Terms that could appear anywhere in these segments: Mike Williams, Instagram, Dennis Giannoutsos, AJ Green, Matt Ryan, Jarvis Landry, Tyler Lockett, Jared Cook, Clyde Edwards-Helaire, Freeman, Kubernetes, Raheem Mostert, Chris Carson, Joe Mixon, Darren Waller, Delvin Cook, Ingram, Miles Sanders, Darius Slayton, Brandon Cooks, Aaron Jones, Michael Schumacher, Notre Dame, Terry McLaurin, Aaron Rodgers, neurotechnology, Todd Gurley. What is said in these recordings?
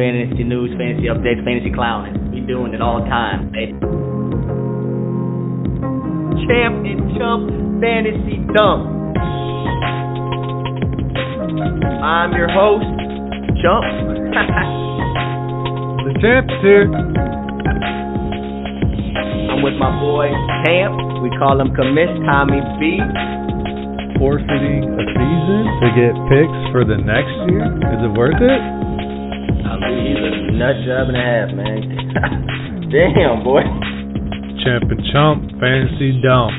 fantasy news, fantasy updates, fantasy clowning. We doing it all the time, baby. Champ and Chump Fantasy Dump. I'm your host, Chump. The Champ's here. I'm with my boy, Champ. We call him Commiss Tommy B. Forfeiting a season to get picks for the next year? Is it worth it? I mean, he's a nut job and a half, man. Damn, boy. Champ and Chump, Fantasy Dump.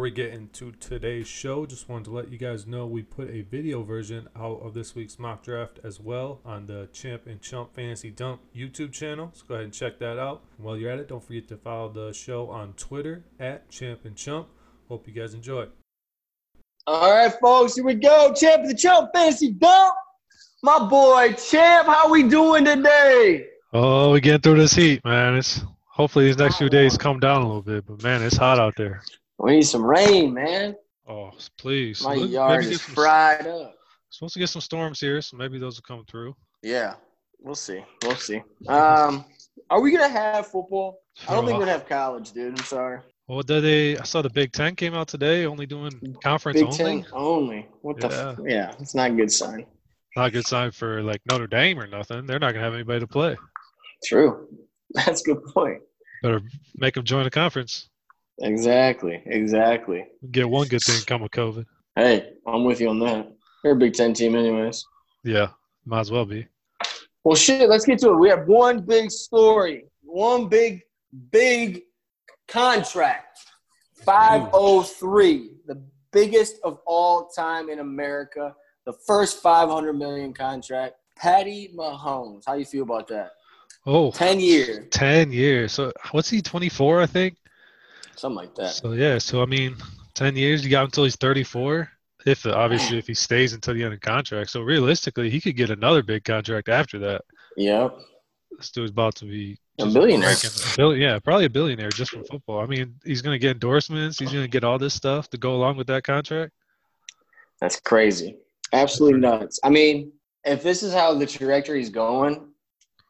We get into today's show, just wanted to let you guys know we put a video version out of this week's mock draft as well on the Champ and Chump Fantasy Dump YouTube channel, so go ahead and check that out. And while you're at it, don't forget to follow the show on Twitter at Champ and Chump. Hope you guys enjoy. All right, folks, here we go. Champ and the Chump Fantasy Dump. My boy Champ, how we doing today? Oh, we getting through this heat, man. It's hopefully these next few days come down a little bit, but man, it's hot out there. We need some rain, man. Oh, please. My yard is fried up. Supposed to get some storms here, so maybe those will come through. Yeah, we'll see. We'll see. Are we going to have football? I don't think we're going to have college, dude. I'm sorry. Well, I saw the Big Ten came out today, only doing conference only. Big Ten only. What the – yeah, it's not a good sign. Not a good sign for, like, Notre Dame or nothing. They're not going to have anybody to play. True. That's a good point. Better make them join a conference. Exactly. Get one good thing come with COVID. Hey, I'm with you on that. They're a Big Ten team anyways. Yeah, might as well be. Well, shit, let's get to it. We have one big story, one big contract, 503, the biggest of all time in America, the first $500 million contract, Patty Mahomes. How you feel about that? Oh, 10 years. 10 years. So what's he, 24, I think? Something like that. So, I mean, 10 years, you got until he's 34, if he stays until the end of the contract. So, realistically, he could get another big contract after that. Yeah. This dude's about to be a billionaire. Probably a billionaire just from football. I mean, he's going to get endorsements. He's going to get all this stuff to go along with that contract. That's crazy. Absolutely nuts. I mean, if this is how the trajectory is going,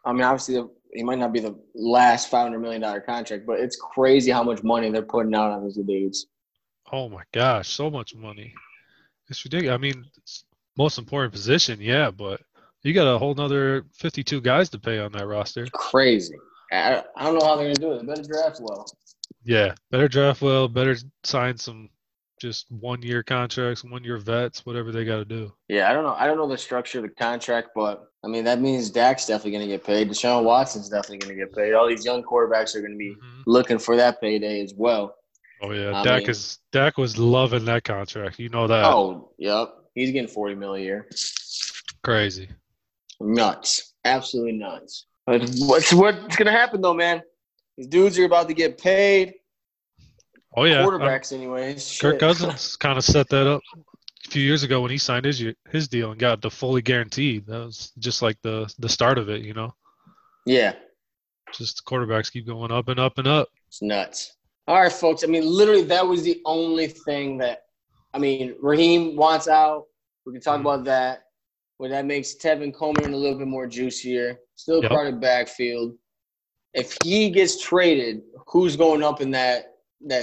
I mean, obviously he might not be the last $500 million contract, but it's crazy how much money they're putting out on these dudes. Oh, my gosh, so much money. It's ridiculous. I mean, it's most important position, yeah, but you got a whole nother 52 guys to pay on that roster. Crazy. I don't know how they're going to do it. Better draft well. Yeah, better draft well, better sign some just one-year contracts, one-year vets, whatever they got to do. Yeah, I don't know the structure of the contract, but – I mean, that means Dak's definitely going to get paid. Deshaun Watson's definitely going to get paid. All these young quarterbacks are going to be looking for that payday as well. Oh, yeah. Dak was loving that contract. You know that. Oh, yep. He's getting $40 million a year. Crazy. Nuts. Absolutely nuts. But what's going to happen, though, man? These dudes are about to get paid. Oh, yeah. Quarterbacks, anyways. Kirk Cousins kind of set that up. A few years ago when he signed his deal and got the fully guaranteed. That was just like the start of it, you know? Yeah. Just the quarterbacks keep going up and up and up. It's nuts. All right, folks. I mean, literally that was the only thing that – I mean, Raheem wants out. We can talk about that. Well, that makes Tevin Coleman a little bit more juicier. Still crowded backfield. If he gets traded, who's going up in that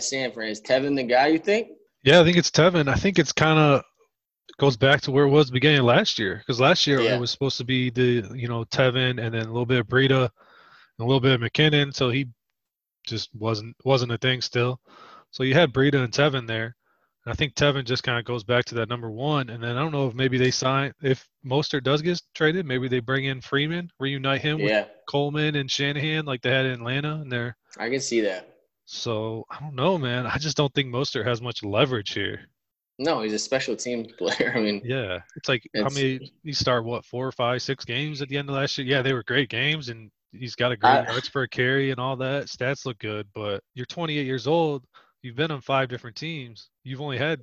San Fran? Is Tevin the guy, you think? Yeah, I think it's Tevin. I think it's kind of goes back to where it was beginning of last year. Because last year it was supposed to be the, you know, Tevin and then a little bit of Breida and a little bit of McKinnon. So he just wasn't a thing still. So you had Breida and Tevin there. And I think Tevin just kind of goes back to that number one. And then I don't know if maybe they sign – if Mostert does get traded, maybe they bring in Freeman, reunite him with Coleman and Shanahan like they had in Atlanta. And I can see that. So, I don't know, man. I just don't think Mostert has much leverage here. No, he's a special team player. I mean – yeah. It's like how many – he started, what, 4, 5, 6 games at the end of last year? Yeah, they were great games, and he's got a great yards per carry and all that. Stats look good, but you're 28 years old. You've been on 5 different teams. You've only had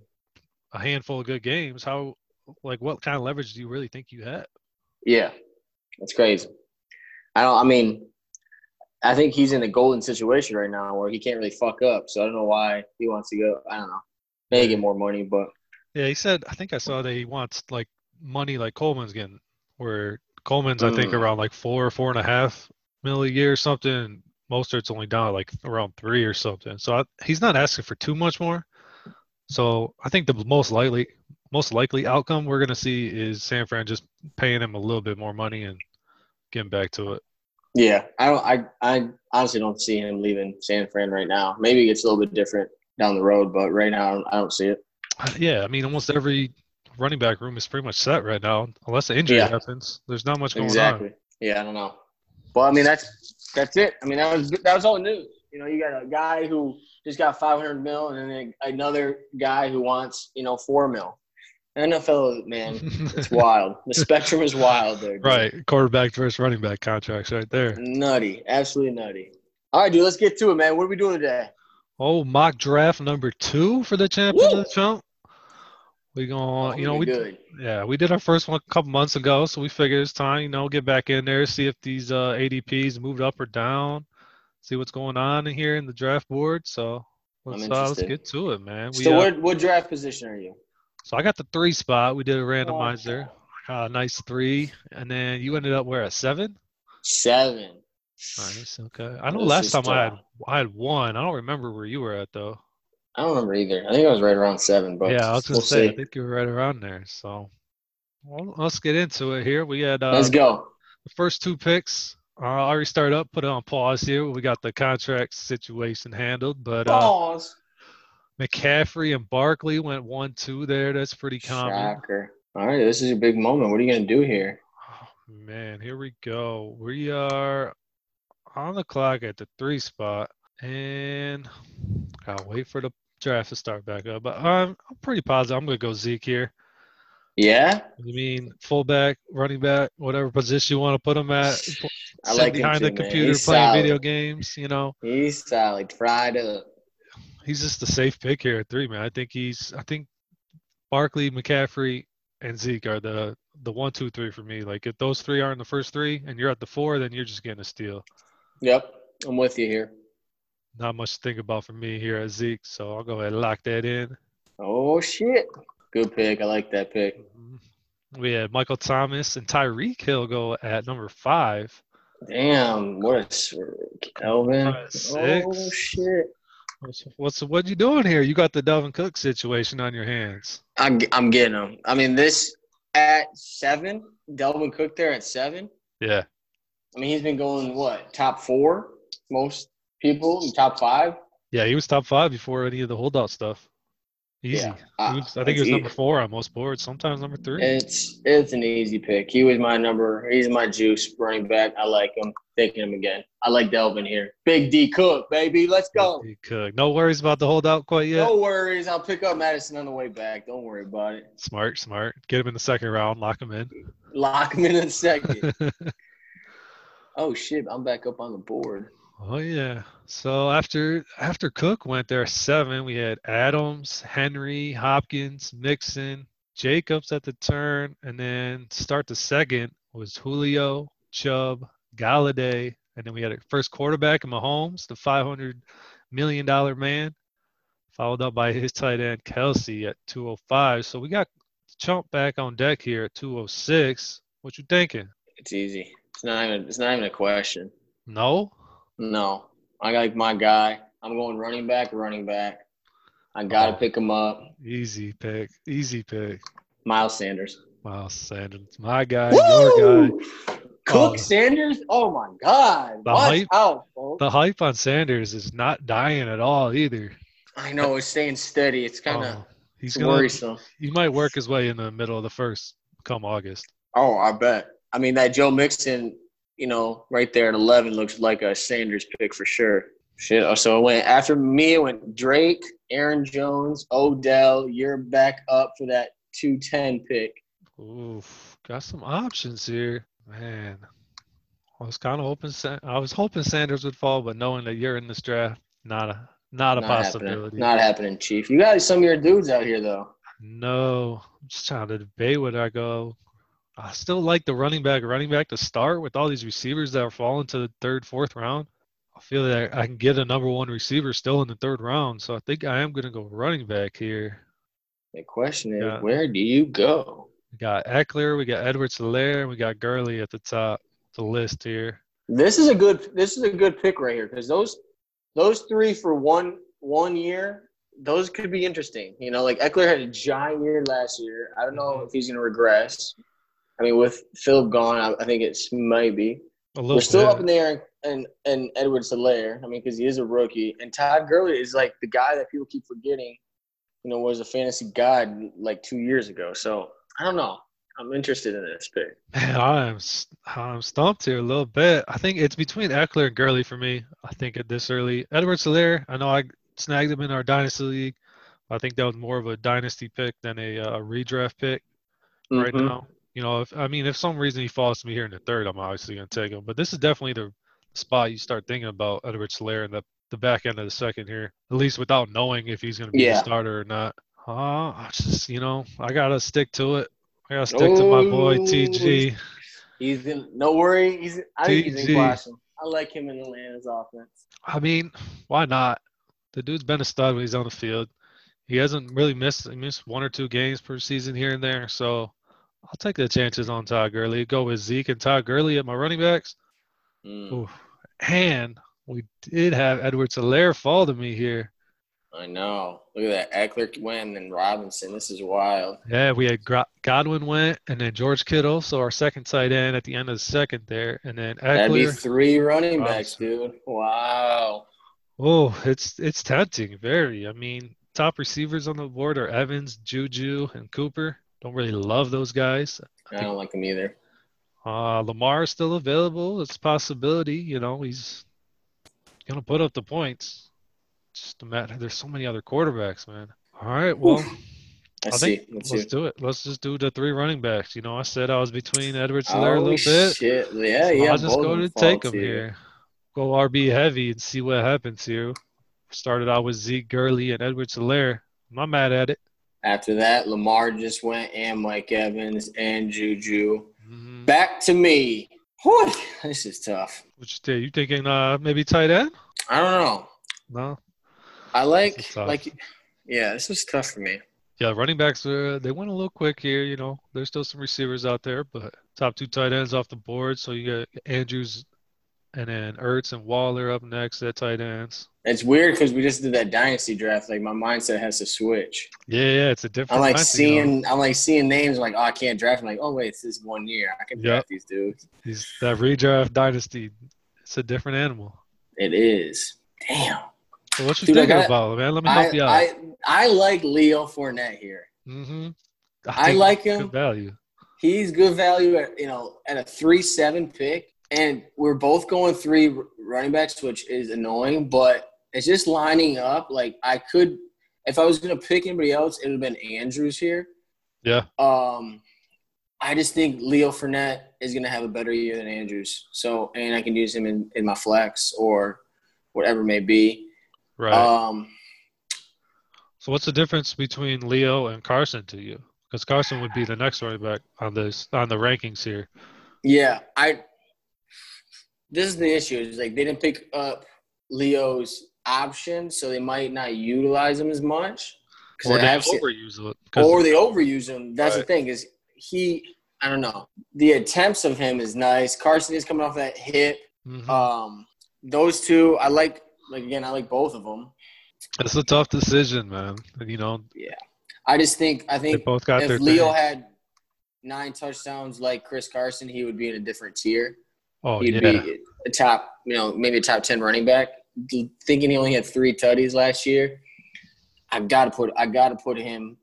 a handful of good games. How – like, what kind of leverage do you really think you have? Yeah. That's crazy. I think he's in a golden situation right now where he can't really fuck up. So I don't know why he wants to go. I don't know. Maybe get more money, but Yeah, he said, I think I saw that he wants like money like Coleman's getting, where Coleman's, I think, around like $4 or $4.5 million a year or something. Mostert's only down like around $3 or something. So he's not asking for too much more. So I think the most likely outcome we're going to see is San Fran just paying him a little bit more money and getting back to it. Yeah, I honestly don't see him leaving San Fran right now. Maybe it gets a little bit different down the road, but right now I don't see it. Yeah, I mean, almost every running back room is pretty much set right now, unless an injury happens. There's not much going on. Exactly. Yeah, I don't know. Well, I mean, that's it. I mean, that was all news. You know, you got a guy who just got $500 million, and then another guy who wants, you know, $4 million. NFL, man, it's wild. The spectrum is wild there. Dude. Right. Quarterback versus running back contracts right there. Nutty. Absolutely nutty. All right, dude, let's get to it, man. What are we doing today? Oh, mock draft number 2 for the championship. Woo! We're going to, you know, we did our first one a couple months ago, so we figured it's time, you know, get back in there, see if these ADPs moved up or down, see what's going on in here in the draft board. So let's get to it, man. So what draft position are you? So I got the 3 spot. We did a randomizer. Nice 3. And then you ended up where, a 7? 7. Nice. Okay. I know last time I had 1. I don't remember where you were at, though. I don't remember either. I think I was right around 7. But yeah, I was going to say, I think you were right around there. So well, let's get into it here. We had let's go. The first 2 picks. I already started up, put it on pause here. We got the contract situation handled. But pause. McCaffrey and Barkley went 1-2 there. That's pretty common. Shocker. All right, this is a big moment. What are you going to do here? Oh, man, here we go. We are on the clock at the 3 spot, and I'll wait for the draft to start back up. But I'm pretty positive I'm going to go Zeke here. Yeah? I mean, fullback, running back, whatever position you want to put him at. I like him behind the computer playing video games, you know. He's solid. Fried up. He's just a safe pick here at 3, man. I think Barkley, McCaffrey, and Zeke are the 1, 2, 3 for me. Like, if those 3 aren't the first 3 and you're at the 4, then you're just getting a steal. Yep. I'm with you here. Not much to think about for me here at Zeke, so I'll go ahead and lock that in. Oh, shit. Good pick. I like that pick. We had Michael Thomas and Tyreek Hill go at number 5. Damn. What a – Kelvin. 6. Oh, shit. What you doing here? You got the Tevin Cook situation on your hands. I'm getting him. I mean, this at 7, Tevin Cook there at 7. Yeah. I mean, he's been going, what, top 4? Most people, top 5? Yeah, he was top 5 before any of the holdout stuff. Easy. Yeah. I think he was number 4 on most boards, sometimes number 3. It's an easy pick. He was my number. He's my juice running back. I like him. Taking him again. I like Delvin here. Big D Cook, baby. Let's go. Big D Cook. No worries about the holdout quite yet. No worries. I'll pick up Madison on the way back. Don't worry about it. Smart. Get him in the second round. Lock him in the second. Oh, shit. I'm back up on the board. Oh, yeah. So after Cook went there, 7, we had Adams, Henry, Hopkins, Mixon, Jacobs at the turn, and then start the second was Julio, Chubb, Galladay, and then we had a first quarterback in Mahomes, the $500 million man, followed up by his tight end, Kelsey, at 205. So we got Chump back on deck here at 206. What you thinking? It's easy. It's not even a question. No? No. I like my guy. I'm going running back. I got to pick him up. Easy pick. Miles Sanders. My guy, woo! Your guy. Cook, Sanders? Oh, my God. The hype on Sanders is not dying at all either. I know. It's staying steady. It's kind of worrisome. He might work his way in the middle of the first come August. Oh, I bet. I mean, that Joe Mixon, you know, right there at 11 looks like a Sanders pick for sure. Shit. So it went Drake, Aaron Jones, Odell. You're back up for that 210 pick. Oof. Got some options here. Man, I was hoping Sanders would fall, but knowing that you're in this draft, not a possibility. Not happening, Chief. You got some of your dudes out here, though. No, I'm just trying to debate where I go. I still like the running back to start with all these receivers that are falling to the 3rd, 4th round. I feel that I can get a number 1 receiver still in the 3rd round, so I think I am going to go running back here. The question is, where do you go? We got Eckler, we got Edwards-Helaire, we got Gurley at the top of the list here. This is a good pick right here, because those three for one year, those could be interesting. You know, like Eckler had a giant year last year. I don't know if he's going to regress. I mean, with Philip gone, I think it's maybe. We're still up in the air and Edwards-Helaire, I mean, because he is a rookie. And Todd Gurley is like the guy that people keep forgetting, you know, was a fantasy god like 2 years ago. So, I don't know. I'm interested in this pick. Man, I'm stumped here a little bit. I think it's between Eckler and Gurley for me, I think, at this early. Edwards-Helaire, I know I snagged him in our Dynasty League. I think that was more of a Dynasty pick than a redraft pick right now. You know, if some reason he falls to me here in the third, I'm obviously going to take him. But this is definitely the spot you start thinking about Edwards-Helaire in the back end of the second here, at least without knowing if he's going to be the starter or not. I got to stick to it. I got to stick to my boy TG. He's in – no worry. I think he's in Washington. I like him in Atlanta's offense. I mean, why not? The dude's been a stud when he's on the field. He hasn't really missed one or two games per season here and there, so – I'll take the chances on Todd Gurley. Go with Zeke and Todd Gurley at my running backs. Ooh. And we did have Edwards-Helaire fall to me here. I know. Look at that. Eckler went and Robinson. This is wild. Yeah, we had Godwin went and then George Kittle, so our second tight end at the end of the second there. And then Eckler. That'd be three running backs, dude. Wow. Oh, it's tempting. Very. I mean, top receivers on the board are Evans, Juju, and Cooper. Don't really love those guys. I don't like them either. Lamar is still available. It's a possibility. You know, he's going to put up the points. Just a matter. There's so many other quarterbacks, man. All right, well, Let's do it. Let's just do the three running backs. You know, I said I was between Edwards-Helaire a little bit. Shit. Yeah. I'll just go to take him here. Go RB heavy and see what happens here. Started out with Zeke, Gurley, and Edwards-Helaire. I'm not mad at it. After that, Lamar just went, and Mike Evans, and Juju. Back to me. Whew, this is tough. What you think? You thinking maybe tight end? I don't know. No? I this was tough for me. Yeah, running backs, they went a little quick here, you know. There's still some receivers out there, but top two tight ends off the board. So you got Andrews and then Ertz and Waller up next at tight ends. It's weird because we just did that dynasty draft. Like, my mindset has to switch. Yeah, it's a different. I like seeing names like, oh, I can't draft. I'm like, oh wait, it's this 1 year. I can draft these dudes. That redraft dynasty, it's a different animal. It is. Damn. So what you thinking about, man? Let me help you out. I like Leo Fournette here. I like him. Good value. He's good value at a 3-7 pick. And we're both going three running backs, which is annoying, but it's just lining up. Like, I could – if I was going to pick anybody else, it would have been Andrews here. Yeah. I just think Leo Fournette is going to have a better year than Andrews. So, and I can use him in my flex or whatever it may be. Right. So what's the difference between Leo and Carson to you? Because Carson would be the next running back on the rankings here. Yeah, this is the issue. It's like they didn't pick up Leo's option, so they might not utilize him as much. Or they overuse him. Or they overuse him. That's the thing is I don't know. The attempts of him is nice. Carson is coming off that hip. Those two, I like both of them. That's a tough decision, man. You know. Yeah. I think both got if Leo had 9 touchdowns like Chris Carson, he would be in a different tier. Oh, he'd be a top, maybe a top 10 running back. Thinking he only had 3 tutties last year, I gotta put him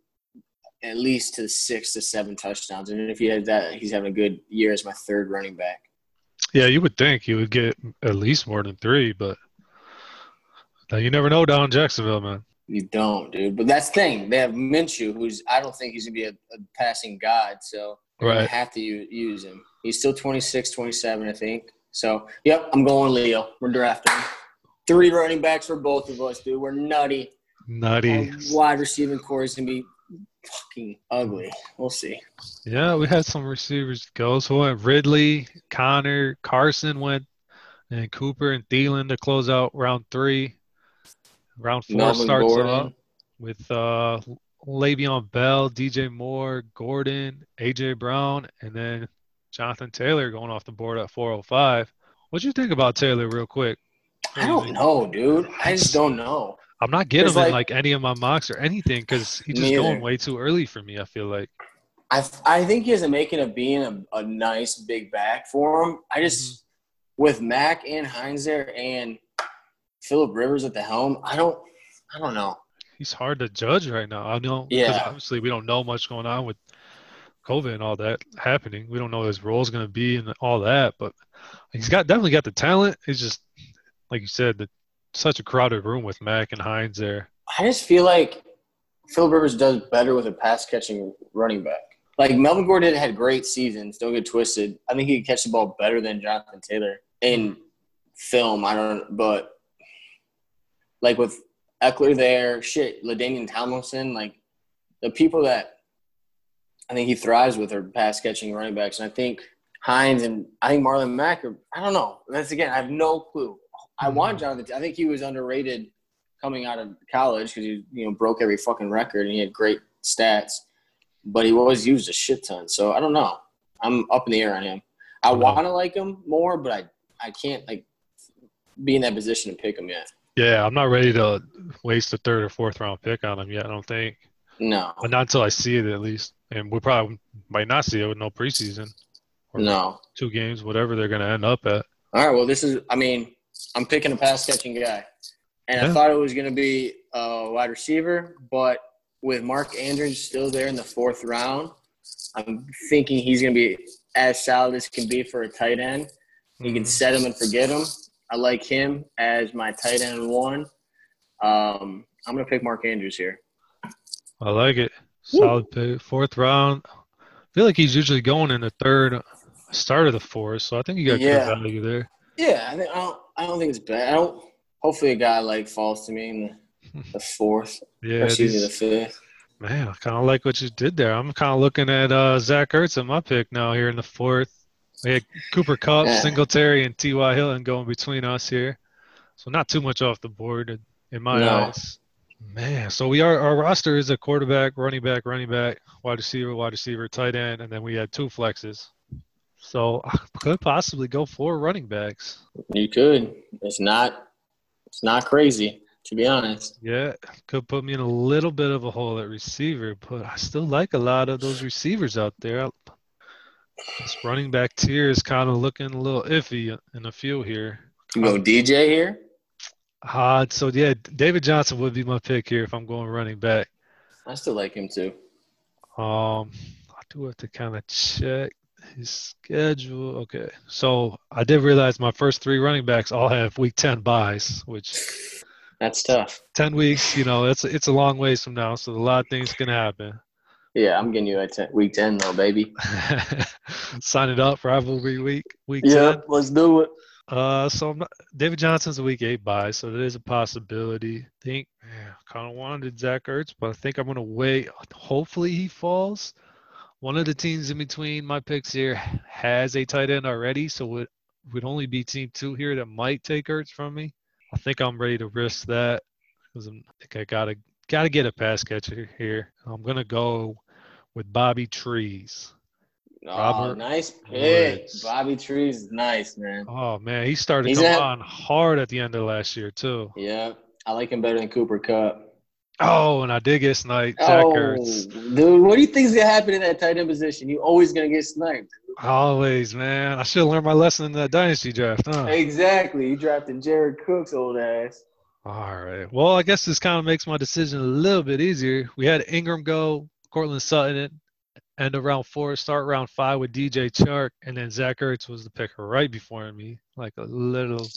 at least to 6 to 7 touchdowns. And if he has that, he's having a good year as my third running back. Yeah, you would think he would get at least more than 3, but now you never know down in Jacksonville, man. You don't, dude. But that's the thing. They have Minshew, who's I don't think he's gonna be a passing god. So. Right. I have to use him. He's still 26, 27, I think. So, yep, I'm going Leo. We're drafting him. 3 running backs for both of us, dude. We're nutty. Wide receiving core is going to be fucking ugly. We'll see. Yeah, we had some receivers go. So, we went Ridley, Connor, Carson went, and Cooper and Thielen to close out round 3. Round 4 starts up with Le'Veon Bell, DJ Moore, Gordon, AJ Brown, and then Jonathan Taylor going off the board at 405. What'd you think about Taylor real quick? I don't know, dude. I just don't know. I'm not getting him in any of my mocks or anything because he's just going way too early for me, I feel like. I think he isn't making a being a nice big back for him. I just – with Mack and Hines there and Phillip Rivers at the helm, I don't know. He's hard to judge right now. I know because obviously we don't know much going on with COVID and all that happening. We don't know what his role is going to be and all that, but he's definitely got the talent. It's just – like you said, such a crowded room with Mack and Hines there. I just feel like Phil Rivers does better with a pass-catching running back. Like, Melvin Gordon had great seasons. Don't get twisted. I think he could catch the ball better than Jonathan Taylor in film. I don't know. But, like, with Eckler there, LaDainian Tomlinson, the people that I think he thrives with are pass-catching running backs. And I think Hines and I think Marlon Mack are – I don't know. That's, again, I have no clue. I want Jonathan. I think he was underrated coming out of college because he, broke every fucking record and he had great stats, but he was used a shit ton. So I don't know. I'm up in the air on him. I want to like him more, but I can't be in that position to pick him yet. Yeah, I'm not ready to waste a third or fourth round pick on him yet. I don't think. No, but not until I see it at least, and we probably might not see it with no preseason. Or no, 2 games, whatever they're going to end up at. All right. Well, I'm picking a pass-catching guy. And I thought it was going to be a wide receiver, but with Mark Andrews still there in the 4th round, I'm thinking he's going to be as solid as can be for a tight end. You can set him and forget him. I like him as my tight end 1. I'm going to pick Mark Andrews here. I like it. Solid pick. 4th round. I feel like he's usually going in the 3rd, start of the 4th, so I think you got good value there. Yeah, I don't think it's bad. Hopefully a guy falls to me in the 4th. Yeah, excuse me, the 5th. Man, I kind of like what you did there. I'm kind of looking at Zach Ertz at my pick now here in the 4th. We had Cooper Kupp, Singletary, and T.Y. Hilton going between us here. So not too much off the board in my eyes. Man, so our roster is a quarterback, running back, wide receiver, tight end, and then we had 2 flexes. So I could possibly go 4 running backs. You could. It's not crazy, to be honest. Yeah, could put me in a little bit of a hole at receiver, but I still like a lot of those receivers out there. This running back tier is kind of looking a little iffy in a few here. You go DJ here? David Johnson would be my pick here if I'm going running back. I still like him too. I do have to kind of check his schedule. Okay, so I did realize my first 3 running backs all have week 10 buys, which that's tough. 10 weeks, it's a long ways from now, so a lot of things can happen. Yeah, I'm getting you at week 10 though, baby. Sign it up, rivalry week 10. Yeah, let's do it. David Johnson's a week 8 buy, so that is a possibility. I think I kind of wanted Zach Ertz, but I think I'm going to wait. Hopefully he falls. One of the teams in between my picks here has a tight end already, so it would only be team 2 here that might take Ertz from me. I think I'm ready to risk that because I think I gotta get a pass catcher here. I'm gonna go with Bobby Trees. Oh, Robert nice pick, Woods. Bobby Trees is nice, man. Oh man, he started coming on hard at the end of last year too. Yeah, I like him better than Cooper Kupp. Oh, and I did get sniped. Zach Ertz. Dude, what do you think is going to happen in that tight end position? You always going to get sniped. Always, man. I should have learned my lesson in that dynasty draft, huh? Exactly. You drafted Jared Cook's old ass. All right. Well, I guess this kind of makes my decision a little bit easier. We had Ingram go, Cortland Sutton, end of round 4, start round 5 with DJ Chark, and then Zach Ertz was the pick right before me, like a little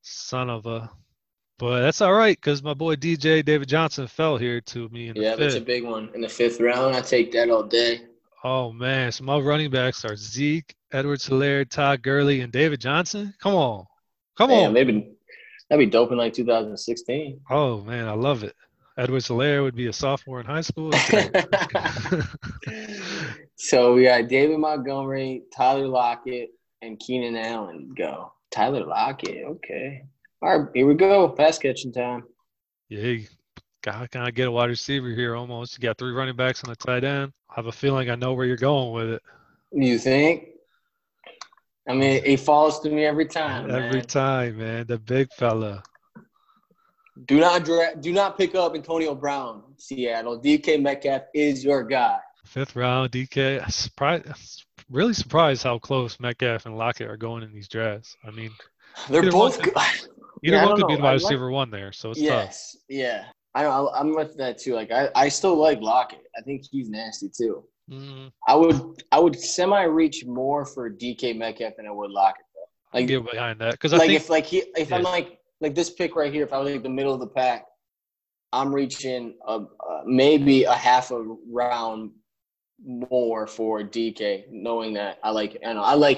son of a – But that's all right because my boy DJ David Johnson fell here to me in the 5th. Yeah, that's a big one. In the 5th round, I take that all day. Oh, man. So my running backs are Zeke, Edwards-Helaire, Todd Gurley, and David Johnson. Come on. Maybe that'd be dope in 2016. Oh, man, I love it. Edwards-Helaire would be a sophomore in high school. So we got David Montgomery, Tyler Lockett, and Keenan Allen go. Tyler Lockett, okay. All right, here we go. Pass catching time. Yeah, Can I get a wide receiver here almost? You got three running backs and a tight end. I have a feeling I know where you're going with it. You think? I mean, he falls to me every time. Every time, man. The big fella. Do not pick up Antonio Brown, Seattle. DK Metcalf is your guy. Fifth round, DK. Really surprised how close Metcalf and Lockett are going in these drafts. I mean, they're both good. Either one could be the wide receiver one there, so it's tough. Yes, yeah. I'm with that too. Like I still like Lockett. I think he's nasty too. Mm. I would semi-reach more for DK Metcalf than I would Lockett though. Like, I get behind that because I think I'm like this pick right here. If I was like the middle of the pack, I'm reaching maybe a half a round more for DK, knowing that I like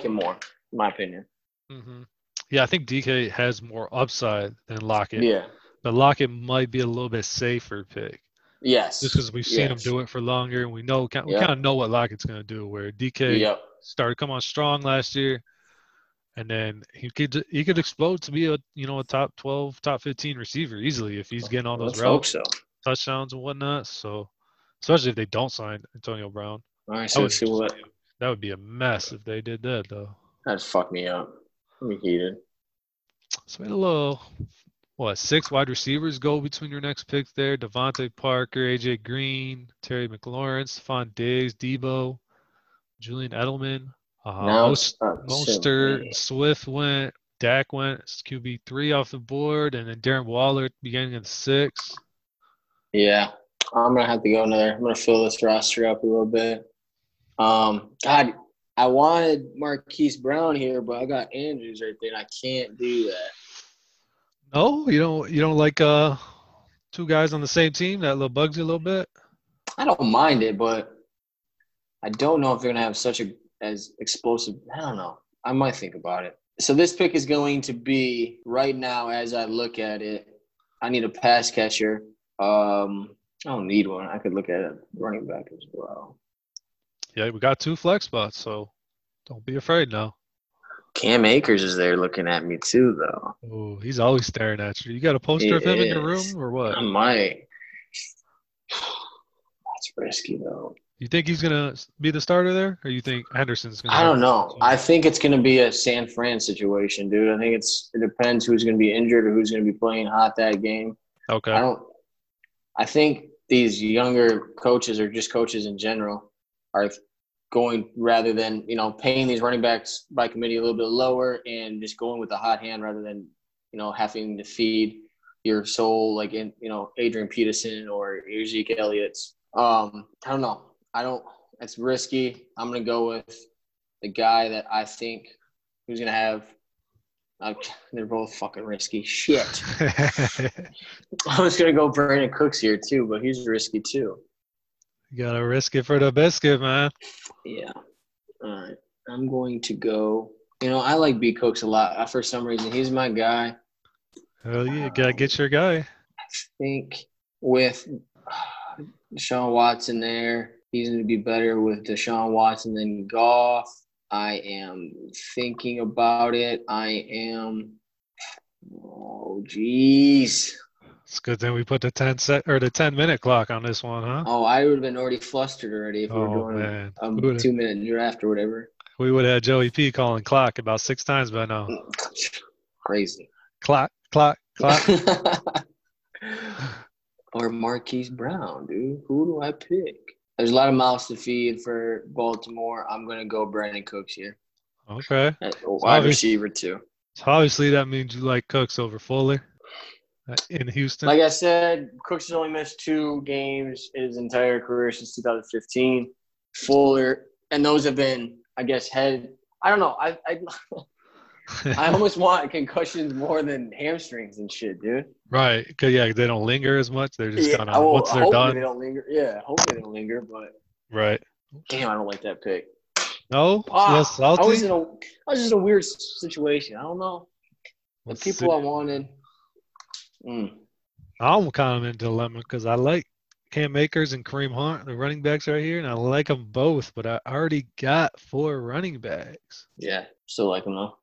him more, in my opinion. Mm-hmm. Yeah, I think DK has more upside than Lockett. Yeah. But Lockett might be a little bit safer pick. Yes. Just because we've seen him do it for longer, and we kind of know what Lockett's going to do, where DK started coming on strong last year, and then he could explode to be a top 12, top 15 receiver easily if he's getting all those touchdowns and whatnot. So, especially if they don't sign Antonio Brown. All right, so that would be a mess if they did that, though. That'd fuck me up. I'd be heated. So, we had a little – six wide receivers go between your next picks there? Devontae Parker, AJ Green, Terry McLaurin, Stephon Diggs, Debo, Julian Edelman, Mostert, Swift went, Dak went, it's QB3 off the board, and then Darren Waller beginning of the sixth. Yeah, I'm gonna have to go another. I'm gonna fill this roster up a little bit. God, I wanted Marquise Brown here, but I got Andrews right there, and I can't do that. Oh, you don't like two guys on the same team? That little bugs you a little bit? I don't mind it, but I don't know if they're going to have such as explosive – I don't know. I might think about it. So this pick is going to be, right now as I look at it, I need a pass catcher. I don't need one. I could look at a running back as well. Yeah, we got two flex spots, so don't be afraid now. Cam Akers is there looking at me too, though. Oh, he's always staring at you. You got a poster of him in your room or what? I might. That's risky, though. You think he's going to be the starter there, or you think Henderson's going to – I don't know. I think it's going to be a San Fran situation, dude. I think it depends who's going to be injured or who's going to be playing hot that game. Okay. I think these younger coaches, or just coaches in general, are – going rather than, paying these running backs by committee a little bit lower and just going with the hot hand rather than, having to feed your soul like in, Adrian Peterson or Ezekiel Elliott's. I don't know. It's risky. I'm going to go with the guy that I think who's going to have they're both fucking risky. Shit. I was going to go Brandon Cooks here too, but he's risky too. You gotta risk it for the biscuit, man. Yeah. All right. I'm going to go. I like B. Cooks a lot. For some reason, he's my guy. Hell yeah. Gotta get your guy. I think with Deshaun Watson there, he's going to be better with Deshaun Watson than Goff. I am thinking about it. Oh, jeez. It's good thing we put the 10-minute clock on this one, huh? Oh, I would have been already flustered already if we were doing a 2-minute draft or whatever. We would have had Joey P calling clock about 6 times by now. Crazy. Clock. Or Marquise Brown, dude. Who do I pick? There's a lot of mouths to feed for Baltimore. I'm going to go Brandon Cooks here. Okay. Wide receiver, too. So obviously, that means you like Cooks over Fuller. In Houston, like I said, Cooks has only missed 2 games in his entire career since 2015. Fuller, and those have been, I guess, I don't know. I almost want concussions more than hamstrings and shit, dude. Right? Cause they don't linger as much. They're just kind of once they're done. They don't linger. Yeah, hopefully they don't linger. But right. Damn, I don't like that pick. No, I was just in a weird situation. I don't know. I wanted. Mm. I'm kind of in a dilemma because I like Cam Akers and Kareem Hunt, the running backs right here, and I like them both, but I already got 4 running backs. Yeah, still like them, though.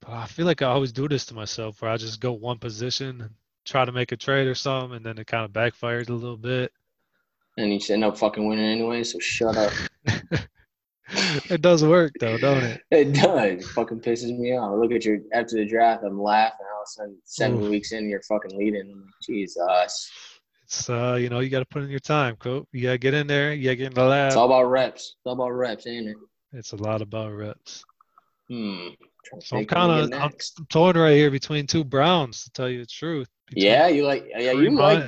But I feel like I always do this to myself where I just go one position try to make a trade or something, and then it kind of backfired a little bit. And you end up fucking winning anyway, so shut up. It does work, though, don't it? It does. It fucking pisses me off. I look at you after the draft, I'm laughing. All of a sudden, 7 weeks in, you're fucking leading. I'm like, Jesus. It's, you know, you got to put in your time, Coop. You got to get in there. You got to get in the lab. It's all about reps. It's all about reps, ain't it? It's a lot about reps. So I'm torn right here between two Browns, to tell you the truth. Yeah, you like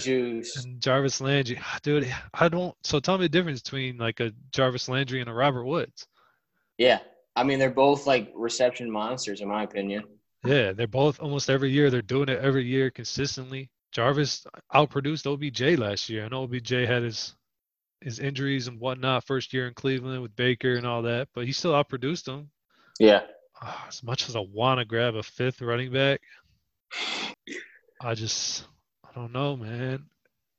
Juice and Jarvis Landry, dude. I don't. So tell me the difference between like a Jarvis Landry and a Robert Woods. Yeah, I mean they're both like reception monsters in my opinion. Yeah, they're both almost every year. They're doing it every year consistently. Jarvis outproduced OBJ last year. I know OBJ had his injuries and whatnot first year in Cleveland with Baker and all that, but he still outproduced them. Yeah. As much as I want to grab a fifth running back, I don't know, man.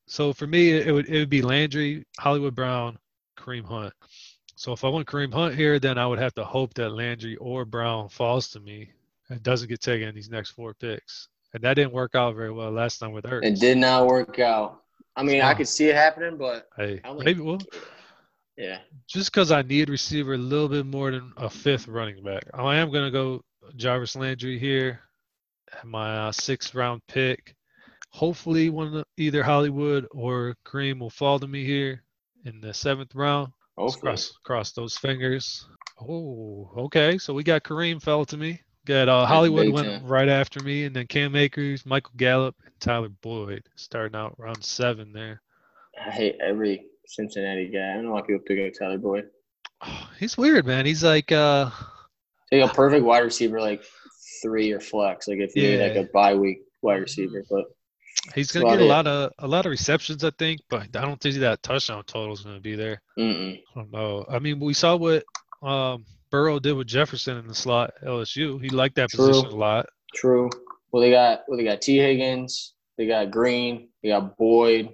So for me, it would be Landry, Hollywood Brown, Kareem Hunt. So if I want Kareem Hunt here, then I would have to hope that Landry or Brown falls to me and doesn't get taken in these next four picks. And that didn't work out very well last time with Ertz. It did not work out. I mean, I could see it happening, but hey, maybe we'll. Yeah. Just because I need receiver a little bit more than a fifth running back. I am going to go Jarvis Landry here, my sixth-round pick. Hopefully either Hollywood or Kareem will fall to me here in the seventh round. Cross those fingers. Oh, okay. So we got Kareem fell to me. Got Hollywood went right after me, and then Cam Akers, Michael Gallup, and Tyler Boyd starting out round seven there. I hate every Cincinnati guy. I don't know why people pick up Tyler Boyd. Oh, he's weird, man. He's like a perfect wide receiver, like three or flex, like if you need like a bye week wide receiver. But he's gonna get a lot of receptions, I think. But I don't think that touchdown total is gonna be there. I don't know. I mean, we saw what Burrow did with Jefferson in the slot at LSU. He liked that position a lot. True. Well, they got T. Higgins. They got Green. They got Boyd.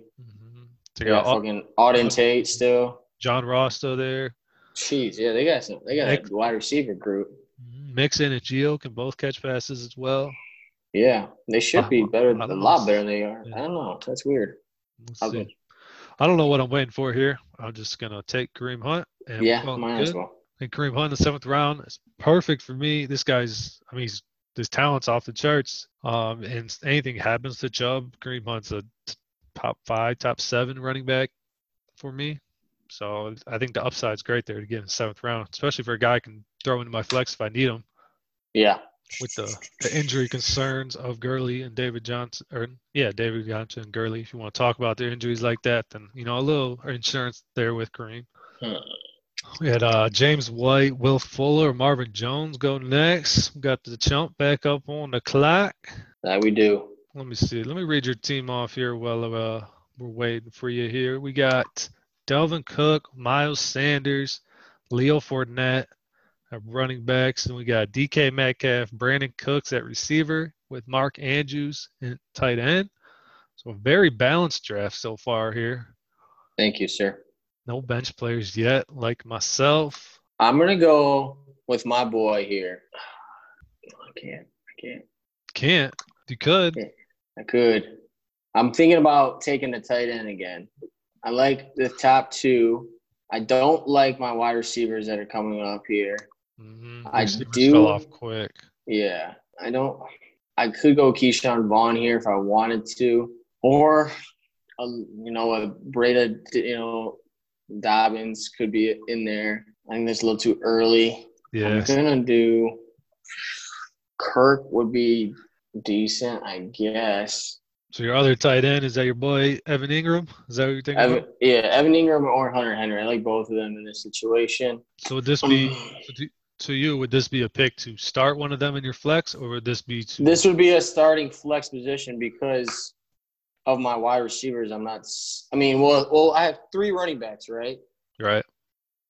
They got fucking Auden Tate still. John Ross still there. Jeez, yeah, they got a wide receiver group. Mixon and Gio can both catch passes as well. Yeah, they should be a lot better than they are. Yeah. I don't know. That's weird. I don't know what I'm waiting for here. I'm just going to take Kareem Hunt. And might as well. And Kareem Hunt in the seventh round is perfect for me. This guy's – I mean, his talent's off the charts. And anything happens to Chubb, Kareem Hunt's a top five, top seven running back for me. So I think the upside's great there to get in the seventh round, especially for a guy I can throw into my flex if I need him. Yeah. With the injury concerns of Gurley and David Johnson. David Johnson and Gurley. If you want to talk about their injuries like that, then, you know, a little insurance there with Kareem. We had James White, Will Fuller, Marvin Jones go next. We got the chump back up on the clock. That we do. Let me see. Let me read your team off here while we're waiting for you here. We got Delvin Cook, Miles Sanders, Leo Fournette at running backs. And we got DK Metcalf, Brandon Cooks at receiver with Mark Andrews at tight end. So a very balanced draft so far here. Thank you, sir. No bench players yet like myself. I'm going to go with my boy here. I can't. Can't? You could. Yeah. I could. I'm thinking about taking the tight end again. I like the top two. I don't like my wide receivers that are coming up here. I do. Fell off quick. Yeah. I don't. I could go Keyshawn Vaughn here if I wanted to, or a Breida. Dobbins could be in there. I think that's a little too early. Yeah. I'm gonna do. Kirk would be decent, I guess. So your other tight end, is that your boy Evan Ingram? Is that what you're thinking about? Yeah, Evan Ingram or Hunter Henry. I like both of them in this situation. So would this be to you? Would this be a pick to start one of them in your flex, or would this be to? This would be a starting flex position because of my wide receivers. I have three running backs, right? Right.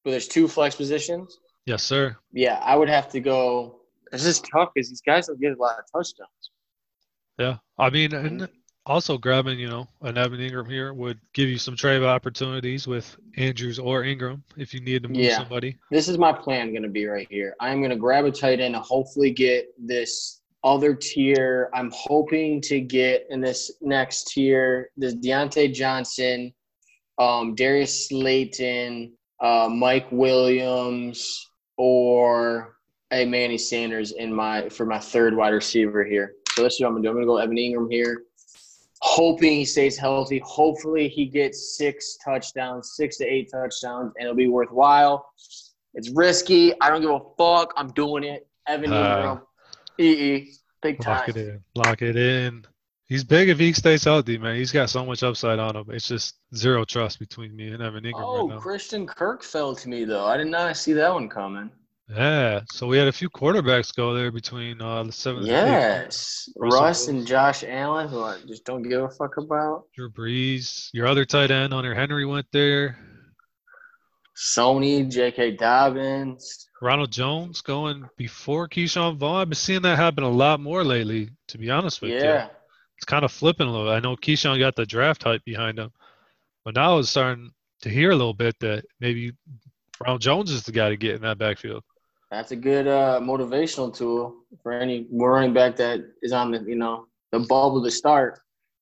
But there's two flex positions. Yes, sir. Yeah, I would have to go. It's just tough because these guys don't get a lot of touchdowns. Yeah. I mean, and also grabbing, an Evan Ingram here would give you some trade opportunities with Andrews or Ingram if you need to move somebody. This is my plan going to be right here. I'm going to grab a tight end and hopefully get this other tier, I'm hoping to get in this next tier, this Deontay Johnson, Darius Slayton, Mike Williams, or a Manny Sanders for my third wide receiver here. So that's what I'm going to do. I'm going to go Evan Ingram here, hoping he stays healthy. Hopefully he gets 6 to 8 touchdowns, and it'll be worthwhile. It's risky. I don't give a fuck. I'm doing it. Evan Ingram. Big time. Lock it in. He's big if he stays healthy, man. He's got so much upside on him. It's just zero trust between me and Evan Ingram. Oh, right, Christian Kirk fell to me, though. I did not see that one coming. Yeah, so we had a few quarterbacks go there between the 7th and 8th. Yes, Russ and Josh Allen, who I just don't give a fuck about. Drew Brees. Your other tight end, Hunter Henry, went there. Sony, J.K. Dobbins. Ronald Jones going before Keyshawn Vaughn. I've been seeing that happen a lot more lately, to be honest with you. Yeah. It's kind of flipping a little. I know Keyshawn got the draft hype behind him, but now it's starting to hear a little bit that maybe Ronald Jones is the guy to get in that backfield. That's a good motivational tool for any running back that is on the the bubble to start.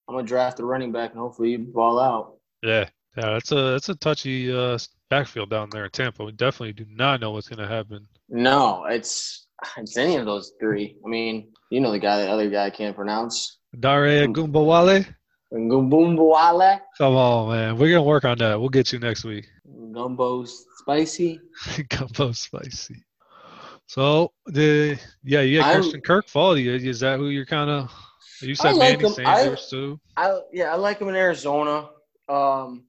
I'm gonna draft the running back and hopefully you ball out. Yeah, that's a touchy backfield down there in Tampa. We definitely do not know what's gonna happen. No, it's any of those three. I mean, the other guy I can't pronounce. Dare Gumbawale. Gumbawale. Come on, man. We're gonna work on that. We'll get you next week. Gumbo spicy. So you had Christian Kirk fall to you. Is that who you're kind of? You said like Manny Sanders too. I like him in Arizona. I'm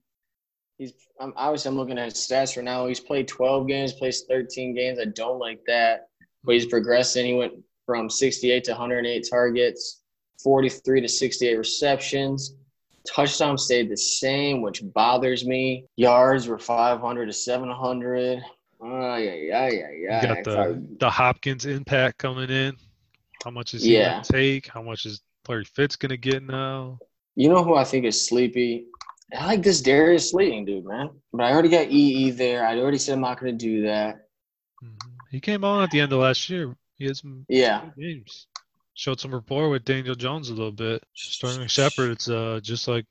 looking at his stats right now. He's played 12 games, plays 13 games. I don't like that, but he's progressing. He went from 68 to 108 targets, 43 to 68 receptions. Touchdown stayed the same, which bothers me. Yards were 500 to 700. Yeah. You got the Hopkins impact coming in. How much is he going to take? How much is Larry Fitz going to get now? You know who I think is sleepy? I like this Darius Slayton dude, man. But I already got EE there. I already said I'm not going to do that. Mm-hmm. He came on at the end of last year. He had some good games. Showed some rapport with Daniel Jones a little bit. Sterling Shepard, it's just like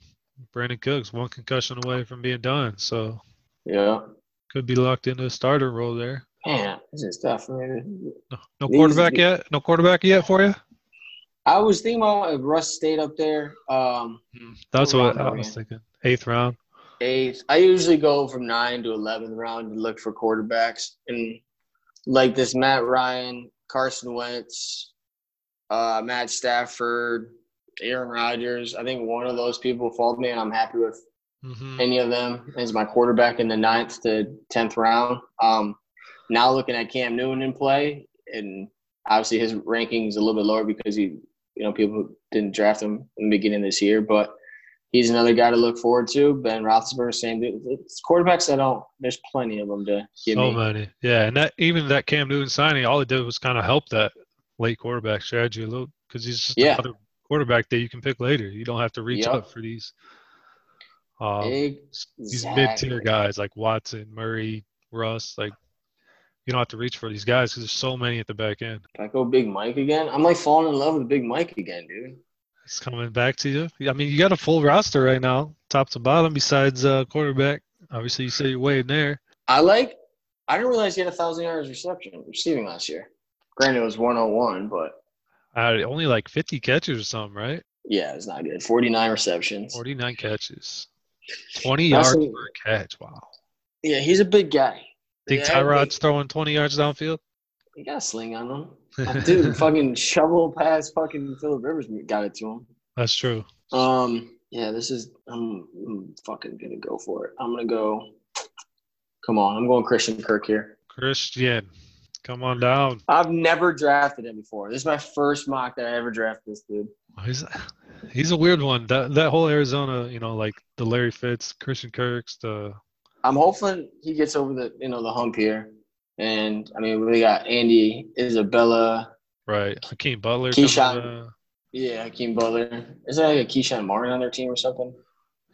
Brandon Cooks, one concussion away from being done. So, yeah. Could be locked into a starter role there. Man, this is tough, man. No quarterback yet for you? I was thinking about if Russ stayed up there. That's what I was thinking. 8th round. 8th. I usually go from 9 to 11th round to look for quarterbacks. And like this Matt Ryan, Carson Wentz, Matt Stafford, Aaron Rodgers. I think one of those people followed me, and I'm happy with any of them as my quarterback in the 9th to 10th round. Now looking at Cam Newton in play, and obviously his ranking is a little bit lower because people didn't draft him in the beginning of this year, but he's another guy to look forward to. Ben Roethlisberger, same dude. It's quarterbacks there's plenty of them to give me. So many. Yeah, and even that Cam Newton signing, all it did was kind of help that late quarterback strategy a little because he's just another quarterback that you can pick later. You don't have to reach up for these. These mid-tier guys like Watson, Murray, Russ, like you don't have to reach for these guys because there's so many at the back end. Can I go Big Mike again? I'm like falling in love with Big Mike again, dude. It's coming back to you. I mean, you got a full roster right now, top to bottom, besides quarterback. Obviously, you say you're way in there. I didn't realize he had 1,000 yards receiving last year. Granted, it was 101, but only like 50 catches or something, right? Yeah, it's not good. 49 receptions. 49 catches. 20 yards per catch. Wow. Yeah, he's a big guy. Think Tyrod's throwing 20 yards downfield? He got a sling on him. Dude, fucking shovel pass fucking Phillip Rivers got it to him. That's true. I'm fucking going to go for it. I'm going to go – come on. I'm going Christian Kirk here. Christian, come on down. I've never drafted him before. This is my first mock that I ever drafted this dude. He's a weird one. That whole Arizona, like the Larry Fitz, Christian Kirks. I'm hoping he gets over the the hump here, and I mean we got Andy Isabella, right? Hakeem Butler, Keyshawn. Yeah, Hakeem Butler. Is there like a Keyshawn Martin on their team or something?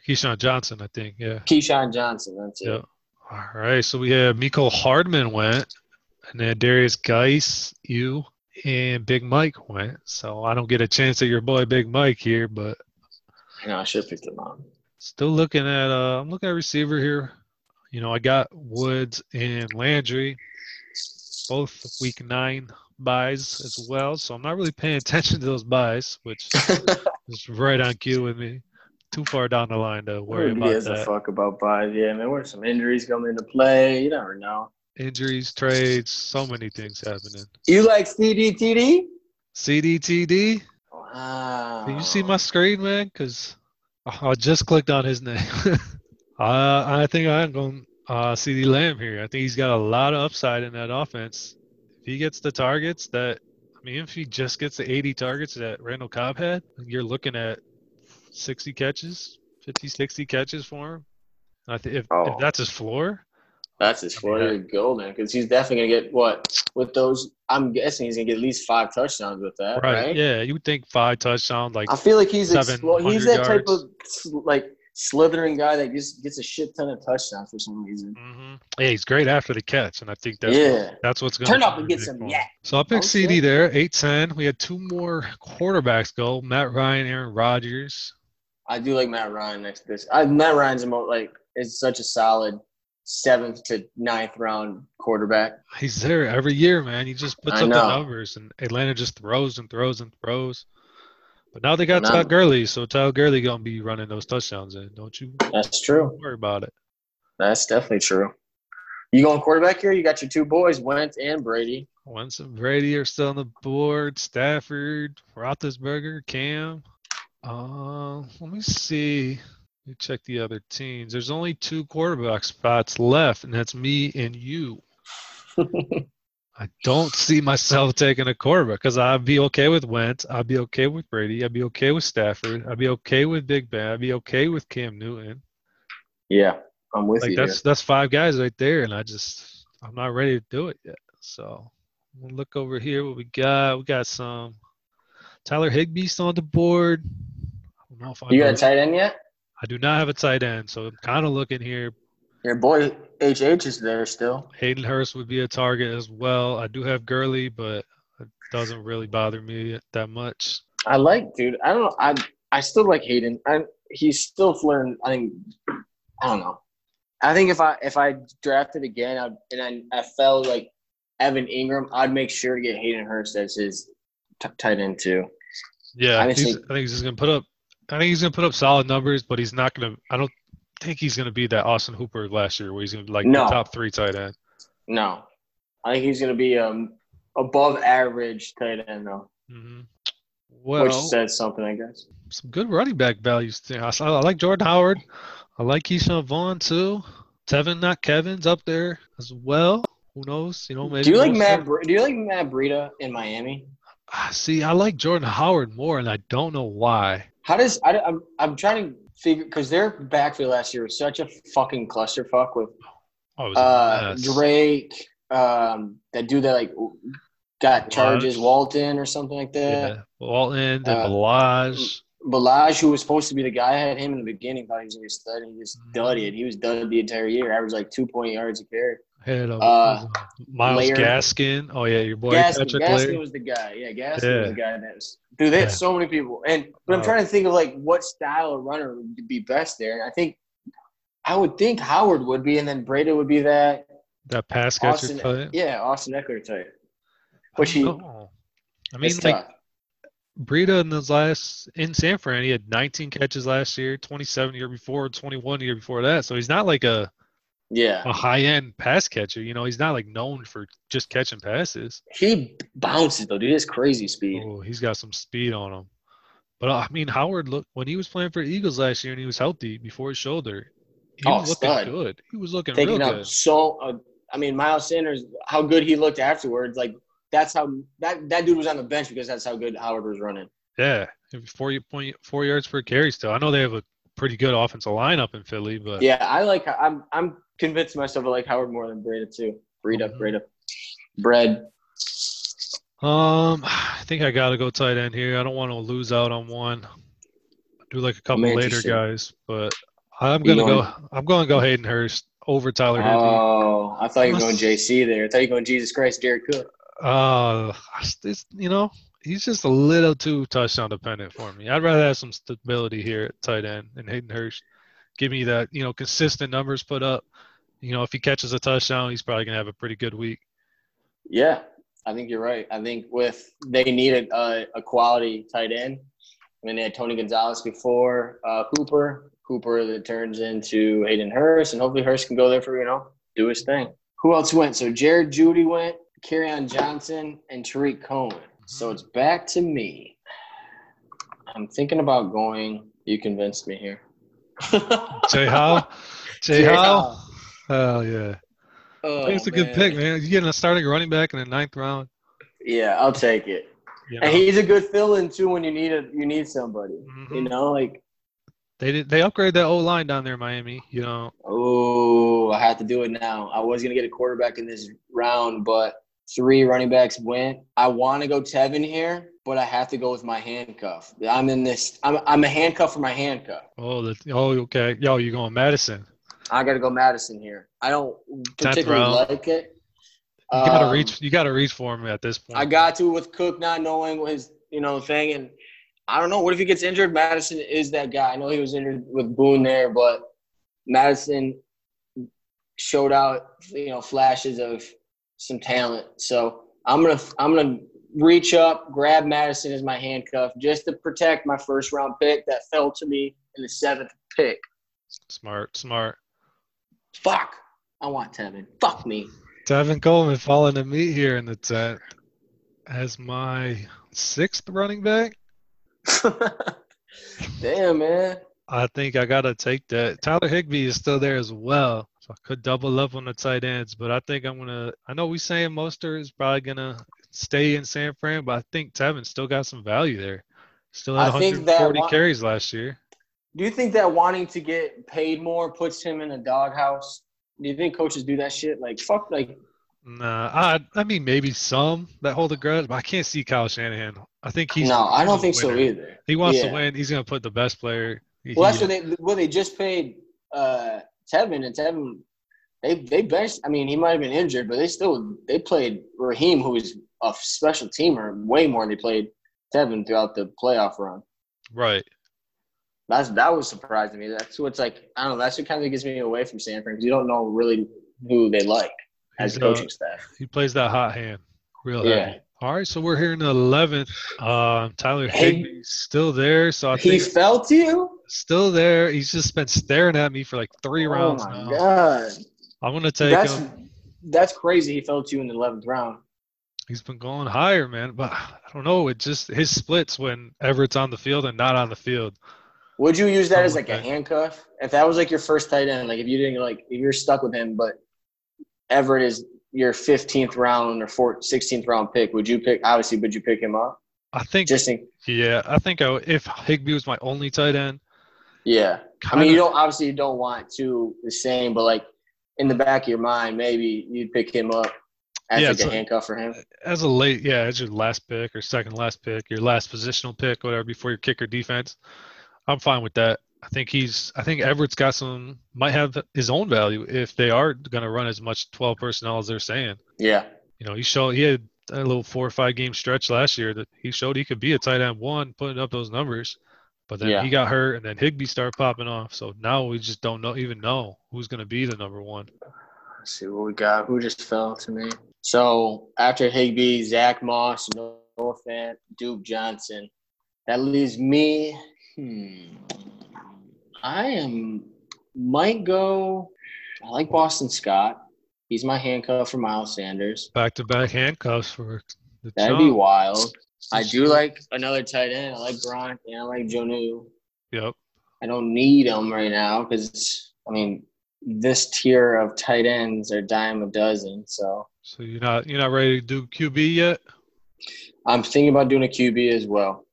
Keyshawn Johnson, I think. Yeah. Keyshawn Johnson. That's it. Yep. All right. So we have Mecole Hardman went, and then Darius Geis, and Big Mike went. So I don't get a chance at your boy Big Mike here, but I should have picked him up. Still looking at I'm looking at receiver here. You know, I got Woods and Landry, both week 9 buys as well. So I'm not really paying attention to those buys, which is right on cue with me. Too far down the line to worry about that. Who gives a fuck about buys? Yeah, man, where some injuries come into play. You never know. Injuries, trades, so many things happening. You like CDTD? CDTD? Wow. Can you see my screen, man? Because I just clicked on his name. I think I'm going CeeDee Lamb here. I think he's got a lot of upside in that offense. If he gets the targets that – I mean, if he just gets the 80 targets that Randall Cobb had, you're looking at 60 catches, 50, 60 catches for him. And I think if that's his floor. That's his floor. You're golden because he's definitely going to get what? With those – I'm guessing he's going to get at least 5 touchdowns with that, right? Yeah, you would think 5 touchdowns, like I feel like he's that type of like – slithering guy that just gets a shit ton of touchdowns for some reason. Mm-hmm. Yeah, he's great after the catch, and I think that's what's going to turn up and get some yak. So I picked CD there, 8-10. We had 2 more quarterbacks go: Matt Ryan, Aaron Rodgers. I do like Matt Ryan next to this. Matt Ryan's is such a solid 7th to 9th round quarterback. He's there every year, man. He just puts up the numbers, and Atlanta just throws and throws and throws. But now they got Todd Gurley, so Todd Gurley going to be running those touchdowns in, don't you? That's true. Don't worry about it. That's definitely true. You going quarterback here? You got your 2 boys, Wentz and Brady. Wentz and Brady are still on the board. Stafford, Roethlisberger, Cam. Let me see. Let me check the other teams. There's only 2 quarterback spots left, and that's me and you. I don't see myself taking a quarterback because I'd be okay with Wentz. I'd be okay with Brady. I'd be okay with Stafford. I'd be okay with Big Ben. I'd be okay with Cam Newton. Yeah, I'm with you. That's 5 guys right there, and I'm not ready to do it yet. So we'll look over here what we got. We got some Tyler Higbee's on the board. I don't know if you got a tight end yet? I do not have a tight end, so I'm kind of looking here. Your boy HH is there still. Hayden Hurst would be a target as well. I do have Gurley, but it doesn't really bother me that much. I don't know. I still like Hayden. He's still flirting. I don't know. I think if I drafted again I felt like Evan Ingram, I'd make sure to get Hayden Hurst as his tight end too. Yeah, I think he's gonna put up solid numbers, but he's not gonna. I think he's going to be that Austin Hooper last year where he's going to be the top 3 tight end. No. I think he's going to be above average tight end, though. Mm-hmm. Well, which says something, I guess. Some good running back values. I like Jordan Howard. I like Keyshawn Vaughn, too. Tevin, not Kevin's, up there as well. Who knows? You know, maybe. Do you like Matt Breida in Miami? See, I like Jordan Howard more, and I don't know why. I'm trying to figure because their backfield last year was such a fucking clusterfuck with Drake, that dude that got charges, Walton or something like that. Yeah. Walton and Balazs. Balazs, who was supposed to be the guy, I had him in the beginning, thought he was going to be a stud, and he just dudded it. He was dudded the entire year, averaged 2.8 yards a carry. Had Miles Gaskin. Oh yeah, your boy Gaskin was the guy. Yeah, was the guy that was. Dude, they had so many people, but I'm trying to think of what style of runner would be best there. And I would think Howard would be, and then Breida would be that pass catcher type. Yeah, Austin Eckler type. Breida in San Fran, he had 19 catches last year, 27 the year before, 21 the year before that. So he's not a high-end pass catcher. You know, he's not, known for just catching passes. He bounces, though, dude. He has crazy speed. Oh, he's got some speed on him. But, I mean, Howard, look, when he was playing for the Eagles last year and he was healthy before his shoulder, he was looking good. He was looking real good. Miles Sanders, how good he looked afterwards, that's how – that dude was on the bench because that's how good Howard was running. Yeah, 4 yards per carry still. I know they have a pretty good offensive lineup in Philly, but – yeah, I'm convinced myself I like Howard more than Breida too. Breida. I think I gotta go tight end here. I don't want to lose out on one. I do like a couple later guys, but I'm gonna go Hayden Hurst over Tyler Higby. Oh, I thought you were going JC there. I thought you were going Jesus Christ, Jared Cook. He's just a little too touchdown dependent for me. I'd rather have some stability here at tight end and Hayden Hurst. Give me that, consistent numbers put up. If he catches a touchdown, he's probably going to have a pretty good week. Yeah, I think you're right. I think they needed a quality tight end. I mean, they had Tony Gonzalez before Hooper that turns into Hayden Hurst, and hopefully Hurst can go there for, do his thing. Who else went? So Jared Judy went, Kerryon Johnson, and Tariq Cohen. So it's back to me. I'm thinking about going. You convinced me here. Jay Howell. Oh, yeah. I think it's a good pick, man. You're getting a starting running back in the 9th round. Yeah, I'll take it. And he's a good fill-in, too, when you need somebody. Mm-hmm. They upgrade that O-line down there in Miami, Oh, I have to do it now. I was going to get a quarterback in this round, but 3 running backs went. I want to go Tevin here, but I have to go with my handcuff. I'm a handcuff for my handcuff. Okay. Yo, you're going Madison. I got to go Madison here. I don't particularly like it. You got to reach for him at this point. I got to with Cook not knowing his, thing. And I don't know. What if he gets injured? Madison is that guy. I know he was injured with Boone there, but Madison showed out, flashes of some talent. So I'm gonna reach up, grab Madison as my handcuff just to protect my first-round pick that fell to me in the 7th pick. Smart. Fuck. I want Tevin. Fuck me. Tevin Coleman falling to me here in the 10th as my 6th running back. Damn, man. I think I got to take that. Tyler Higbee is still there as well. So I could double up on the tight ends, but I think I know we saying Mostert is probably going to stay in San Fran, but I think Tevin still got some value there. Still had 140 carries last year. Do you think that wanting to get paid more puts him in a doghouse? Do you think coaches do that shit? Like, fuck, like – Nah, I mean maybe some that hold a grudge, but I can't see Kyle Shanahan. I think he's – No, I don't think so either. He wants to win. He's going to put the best player. They just paid Tevin, and Tevin they benched – I mean, he might have been injured, but they played Raheem, who was a special teamer, way more than they played Tevin throughout the playoff run. Right. That was surprising to me. That's what's like. I don't know. That's what kind of gets me away from San Fran because you don't know really who they like as coaching staff. He plays that hot hand, real heavy. All right, so we're here in the 11th. Tyler Higby's still there. So he fell to you? Still there. He's just been staring at me for like 3 rounds now. Oh my god! I'm gonna take him. That's crazy. He fell to you in the 11th round. He's been going higher, man. But I don't know. It just his splits whenever it's on the field and not on the field. Would you use that as like a handcuff? If that was like your first tight end, like if you didn't like if you're stuck with him, but Everett is your 15th round or 16th round pick, would you pick? Obviously, would you pick him up? I think. If Higbee was my only tight end. Yeah, you don't want to the same, but like in the back of your mind, maybe you'd pick him up as like a handcuff for him. As a late, as your last pick or second last pick, your last positional pick, whatever, before your kicker defense. I'm fine with that. I think Everett's got some – might have his own value if they are going to run as much 12 personnel as they're saying. Yeah. He had a little 4- or 5-game stretch last year that he showed he could be a tight end one, putting up those numbers. But then he got hurt, and then Higbee started popping off. So now we just don't know who's going to be the number one. Let's see what we got. Who just fell to me? So after Higbee, Zach Moss, Noah Fant, Duke Johnson. That leaves me – I like Boston Scott. He's my handcuff for Miles Sanders. Back-to-back handcuffs for the – That'd be wild. I do like another tight end. I like Gronk and I like Jonnu. Yep. I don't need him right now because, this tier of tight ends are dime a dozen. So you're not ready to do QB yet? I'm thinking about doing a QB as well.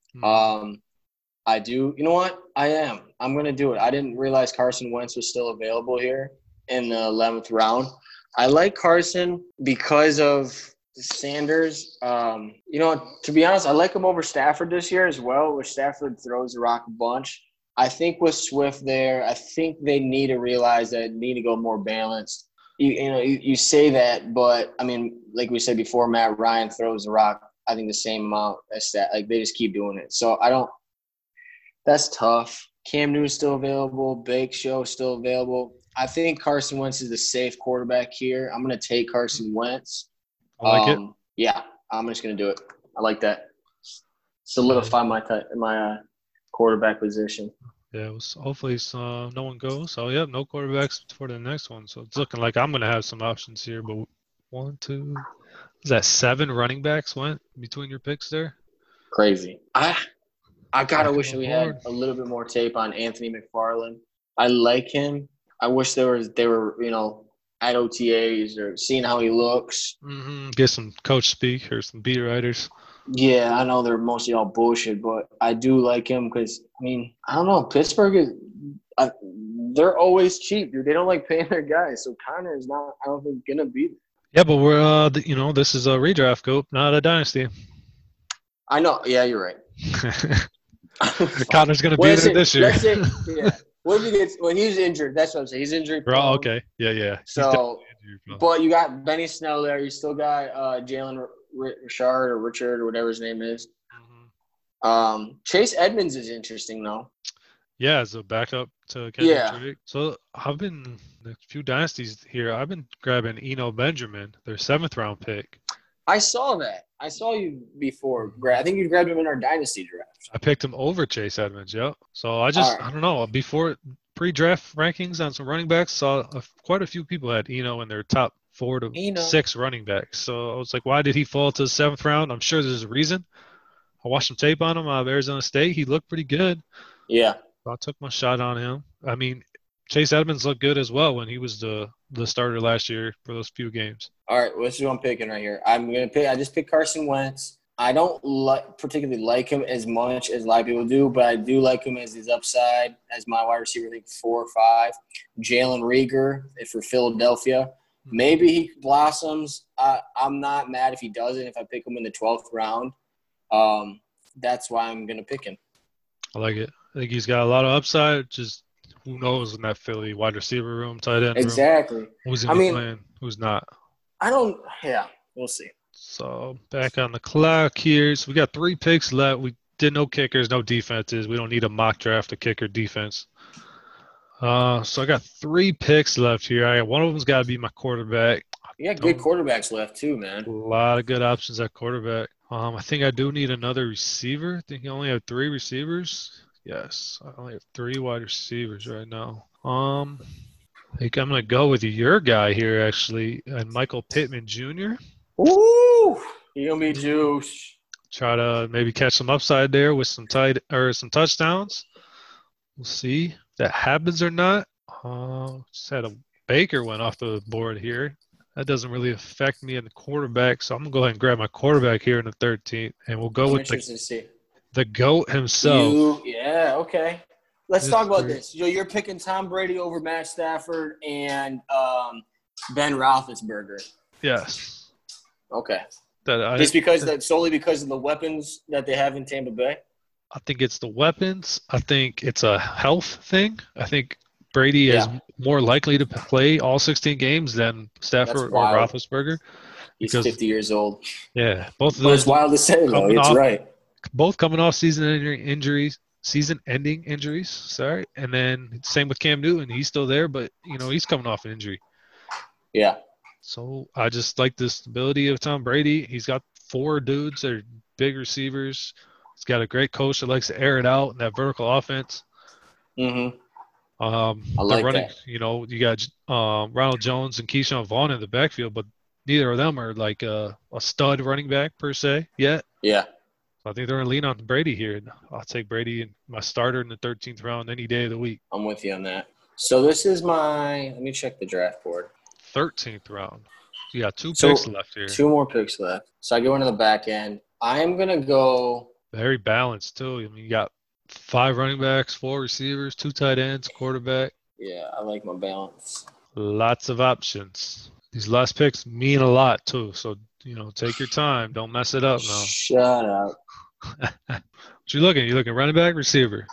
I do. You know what? I am. I'm going to do it. I didn't realize Carson Wentz was still available here in the 11th round. I like Carson because of Sanders. To be honest, I like him over Stafford this year as well, which Stafford throws the rock a bunch. I think with Swift there, I think they need to realize that they need to go more balanced. you say that, but I mean, like we said before, Matt Ryan throws the rock, I think, the same amount as that. Like, they just keep doing it. So I don't – that's tough. Cam Newton's still available. Big Show still available. I think Carson Wentz is the safe quarterback here. I'm going to take Carson Wentz. I like it. Yeah, I'm just going to do it. I like that. Solidify my quarterback position. Yeah, it was hopefully no one goes. So, yeah, no quarterbacks for the next one. So, it's looking like I'm going to have some options here. But one, two – is that 7 running backs went between your picks there? Crazy. I got to wish we had a little bit more tape on Anthony McFarland. I like him. I wish they were, you know, at OTAs or seeing how he looks. Mm-hmm. Get some coach speak or some beat writers. Yeah, I know they're mostly all bullshit, but I do like him because, I mean, I don't know. Pittsburgh is they're always cheap, dude. They don't like paying their guys. So Connor is not, I don't think, going to be there. Yeah, but we're, you know, this is a redraft, Coop, not a dynasty. I know. Yeah, you're right. Connor's going to be there this year. That's it. Yeah. What if he gets when he's injured? That's what I'm saying. He's injured. Bro, okay. Yeah, yeah. So, but you got Benny Snell there. You still got Jalen Richard or whatever his name is. Mm-hmm. Chase Edmonds is interesting though. Yeah, as a backup to Kevin Drake. So I've been a few dynasties here. I've been grabbing Eno Benjamin, their 7th round pick. I saw that. I saw you before. I think you grabbed him in our dynasty draft. I picked him over Chase Edmonds, yeah. So I just, right. I don't know. Before pre-draft rankings on some running backs, saw quite a few people had Eno in their top 4 to 6 running backs. So I was like, why did he fall to the 7th round? I'm sure there's a reason. I watched some tape on him out of Arizona State. He looked pretty good. Yeah. So I took my shot on him. I mean, Chase Edmonds looked good as well when he was the starter last year for those few games. All right, well, this is what I'm picking right here. I just picked Carson Wentz. I don't particularly like him as much as a lot of people do, but I do like him as his upside, as my wide receiver, I think 4 or 5. Jalen Reagor for Philadelphia. Maybe he blossoms. I'm not mad if he doesn't, if I pick him in the 12th round. That's why I'm going to pick him. I like it. I think he's got a lot of upside, just – who knows in that Philly wide receiver room, tight end room. Exactly. Who's going to be playing, who's not. Yeah, we'll see. So, back on the clock here. So, we got 3 picks left. We did no kickers, no defenses. We don't need a mock draft, a kicker defense. So, I got 3 picks left here. One of them's got to be my quarterback. You got good quarterbacks left too, man. A lot of good options at quarterback. I think I do need another receiver. I think you only have 3 receivers. Yes, I only have 3 wide receivers right now. I think I'm going to go with your guy here, actually, and Michael Pittman Jr. Ooh, you're going to be juice. Try to maybe catch some upside there with some touchdowns. We'll see if that happens or not. Just had Baker went off the board here. That doesn't really affect me in the quarterback, so I'm going to go ahead and grab my quarterback here in the 13th, and we'll go with the GOAT himself. Okay. Let's talk about this. You're picking Tom Brady over Matt Stafford and Ben Roethlisberger. Yes. Okay. Solely because of the weapons that they have in Tampa Bay? I think it's the weapons. I think it's a health thing. I think Brady is more likely to play all 16 games than Stafford or Roethlisberger. He's 50 years old. Yeah. Both of those. It's wild to say, though. It's right. Both coming off season-ending injuries. Sorry, and then same with Cam Newton. He's still there, but he's coming off an injury. Yeah. So I just like the stability of Tom Brady. He's got 4 dudes that are big receivers. He's got a great coach that likes to air it out in that vertical offense. Mm-hmm. I like running, that. You got Ronald Jones and Keyshawn Vaughn in the backfield, but neither of them are like a stud running back per se yet. Yeah. I think they're going to lean on Brady here. I'll take Brady and my starter in the 13th round any day of the week. I'm with you on that. So this is let me check the draft board. 13th round. You got 2 picks left here. 2 more picks left. So I go into the back end. I'm going to go. Very balanced, too. I mean, you got 5 running backs, 4 receivers, 2 tight ends, quarterback. Yeah, I like my balance. Lots of options. These last picks mean a lot, too. So, take your time. Don't mess it up now. Shut up. What you looking? You looking running back, receiver?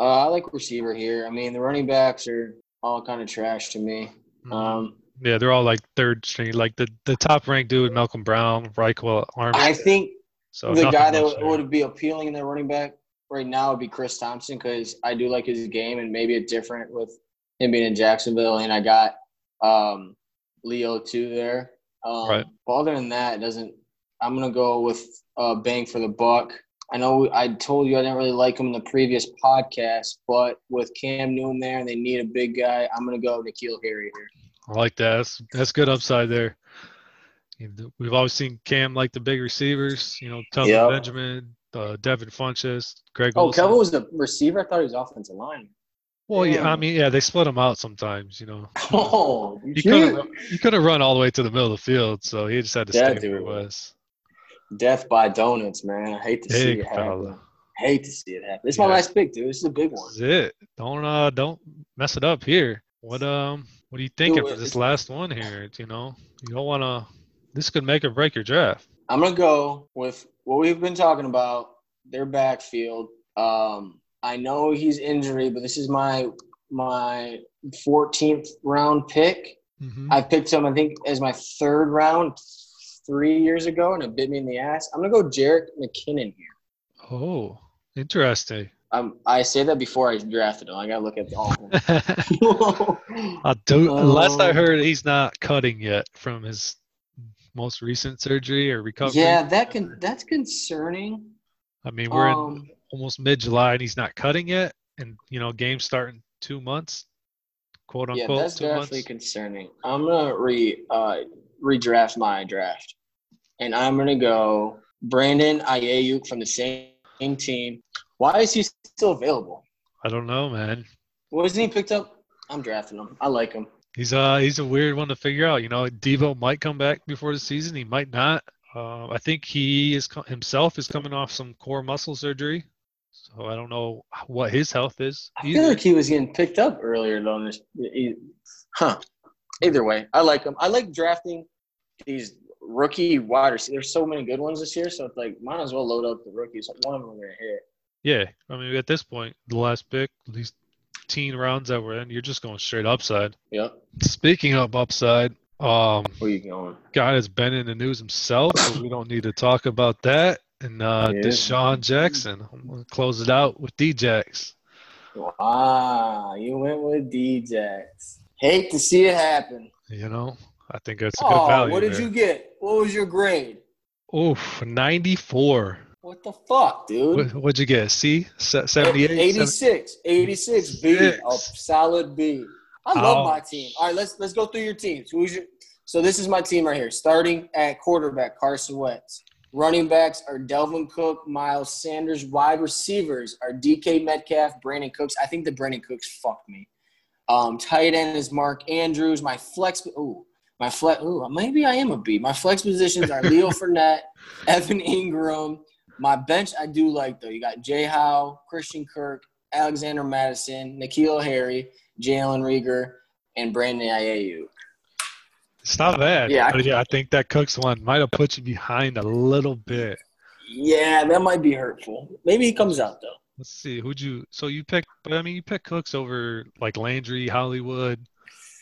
I like receiver here. I mean, the running backs are all kind of trash to me. Mm-hmm. Yeah, they're all like third string. Like the top ranked dude, Malcolm Brown, Reichwell, Armstead. I think the guy that would be appealing in the running back right now would be Chris Thompson, because I do like his game, and maybe it's different with him being in Jacksonville. And I got Leo too there. Right. But other than that, it doesn't. I'm gonna go with bang for the buck. I know I told you I didn't really like him in the previous podcast, but with Cam Newton there and they need a big guy, I'm going to go N'Keal Harry here. I like that. That's good upside there. We've always seen Cam like the big receivers, you know, Tevin Benjamin, Devin Funchess, Greg Wilson. Kevin was the receiver? I thought he was offensive lineman. Well, yeah, I mean, yeah, they split him out sometimes, you know. Oh, you couldn't run all the way to the middle of the field, so he just had to stay where he was. Death by donuts, man. I hate to see it happen. It's my last pick, dude. This is a big one. This is it. Don't mess it up here. What are you thinking for this last one here? You know, you don't want to. This could make or break your draft. I'm gonna go with what we've been talking about. Their backfield. I know he's injury, but this is my 14th round pick. Mm-hmm. I picked him, I think, as my third round 3 years ago, and it bit me in the ass. I'm going to go Jerick McKinnon here. Oh, interesting. I say that before I drafted him. I got to look at all of them. Last I heard, he's not cutting yet from his most recent surgery or recovery. Yeah, that's concerning. I mean, we're in almost mid-July, and he's not cutting yet. And, you know, games starting 2 months, quote, unquote. Yeah, that's definitely concerning. I'm going to redraft my draft, and I'm gonna go Brandon Ayuk from the same team. Why is he still available? I don't know, man. Wasn't he picked up? I'm drafting him. I like him. He's a weird one to figure out. You know, Devo might come back before the season. He might not. I think he is himself is coming off some core muscle surgery, so I don't know what his health is. I feel like he was getting picked up earlier though. Either way, I like him. I like drafting these rookie wide receivers. There's so many good ones this year, so it's like might as well load up the rookies. One of them we're gonna hit. Yeah, I mean at this point, the last pick, these teen rounds that we're in, you're just going straight upside. Yep. Speaking of upside, where you going? Guy has been in the news himself, so we don't need to talk about that. And Deshaun Jackson. I'm gonna close it out with D-Jax. Wow, you went with D-Jax. Hate to see it happen. You know, I think that's a good value. What did you get? What was your grade? Oof, 94. What the fuck, dude? What'd you get? C? 78? 86. 86. B. A solid B. I love my team. All right, let's go through your teams. So this is my team right here. Starting at quarterback, Carson Wentz. Running backs are Delvin Cook, Miles Sanders. Wide receivers are DK Metcalf, Brandon Cooks. I think the Brandon Cooks fucked me. Tight end is Mark Andrews. Maybe I am a B. My flex positions are Leo Fournette, Evan Ingram. My bench I do like, though. You got Jay Howe, Christian Kirk, Alexander Madison, N'Keal Harry, Jalen Reagor, and Brandon Ayuk. It's not bad. Yeah, I think that Cooks one might have put you behind a little bit. Yeah, that might be hurtful. Maybe he comes out, though. Let's see. You pick Cooks over like Landry, Hollywood,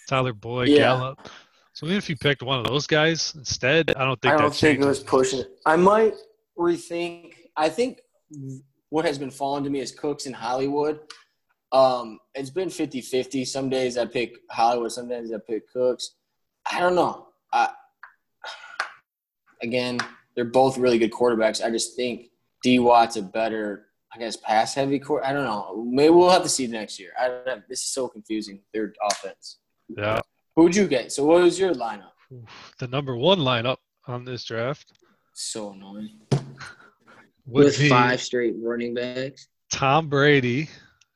Tyler Boyd, Gallup. So even if you picked one of those guys instead, I don't think it was pushing it. I might rethink. I think what has been falling to me is Cooks and Hollywood. It's been 50-50. Some days I pick Hollywood, some days I pick Cooks. I don't know. Again, they're both really good quarterbacks. I just think D. Watt's a better. I guess pass-heavy court. I don't know. Maybe we'll have to see next year. I don't know. This is so confusing, their offense. Yeah. Who'd you get? So what was your lineup? The number one lineup on this draft. So annoying. With 5 straight running backs. Tom Brady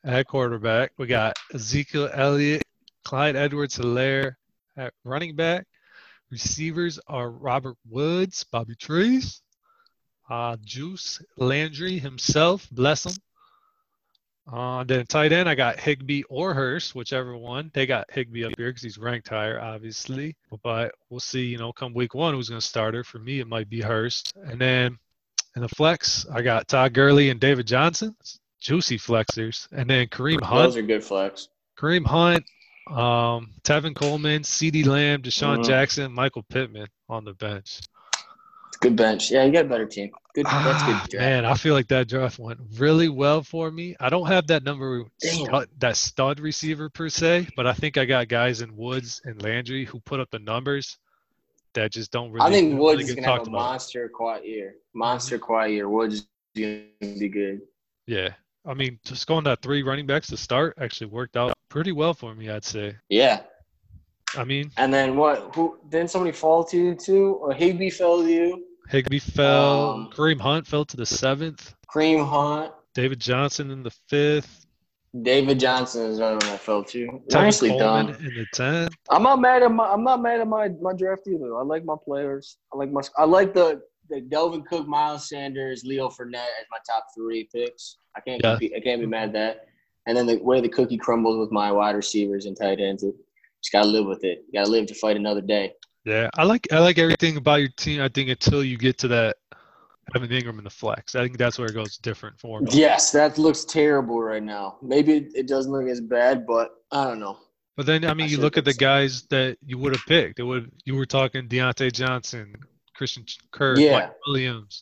at quarterback. We got Ezekiel Elliott, Clyde Edwards-Helaire at running back. Receivers are Robert Woods, Bobby Trees. Juice Landry himself, bless him. Then tight end, I got Higbee or Hurst, whichever one. They got Higbee up here because he's ranked higher, obviously. But we'll see, you know, come week one who's going to start her. For me, it might be Hurst. And then in the flex, I got Todd Gurley and David Johnson. Juicy flexers. And then Kareem Hunt. Those are good flex. Kareem Hunt, Tevin Coleman, CeeDee Lamb, Deshaun Jackson, Michael Pittman on the bench. It's a good bench. Yeah, you got a better team. Good, that's good draft. Man, I feel like that draft went really well for me. I don't have that number, that stud receiver per se, but I think I got guys in Woods and Landry who put up the numbers that just don't really. I think Woods is going to have a monster quiet year. Woods is going to be good. Yeah. I mean, just going to 3 running backs to start actually worked out pretty well for me, I'd say. Yeah. I mean. And then what? Who? Didn't somebody fall to you too? Or Higbee fell to you? Higbee fell. Kareem Hunt fell to the 7th. David Johnson in the 5th. David Johnson is another one I fell to. Nicely done. In the 10th. I'm not mad at my draft either. I like my players. I like the Delvin Cook, Miles Sanders, Leo Fournette as my top 3 picks. I can't be mad at that. And then the way the cookie crumbles with my wide receivers and tight ends, just gotta live with it. You gotta live to fight another day. Yeah, I like everything about your team. I think until you get to that Evan Ingram in the flex, I think that's where it goes different for me. Yes, that looks terrible right now. Maybe it doesn't look as bad, but I don't know. But then I mean, you look at the guys that you would have picked. You were talking Deontay Johnson, Christian Kirk, Mike Williams.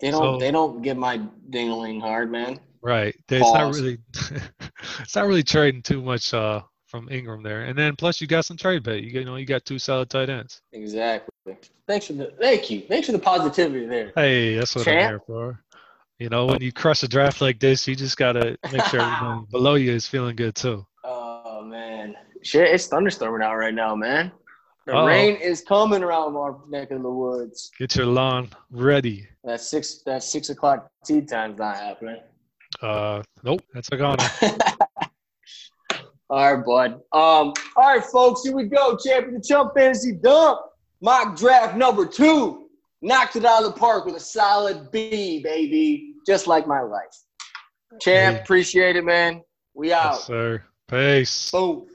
They don't get my dingling hard, man. Right. It's not really trading too much from Ingram there. And then plus you got some trade bait. You got 2 solid tight ends. Exactly. Thanks for the positivity there. Hey, that's what I'm here for. You know, when you crush a draft like this, you just gotta make sure everyone below you is feeling good too. Oh man. Shit, it's thunderstorming out right now, man. The rain is coming around our neck of the woods. Get your lawn ready. That 6 o'clock tea time's not happening. Nope, that's a goner. All right, bud. All right, folks, here we go. Champion of the Chump Fantasy Dump. Mock draft number 2. Knocked it out of the park with a solid B, baby. Just like my life. Champ, appreciate it, man. We out. Yes, sir. Peace. Boom.